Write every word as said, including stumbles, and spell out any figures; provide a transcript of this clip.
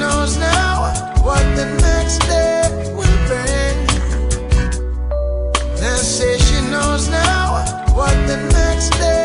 knows now what the next day will bring. Now say she knows now what the next day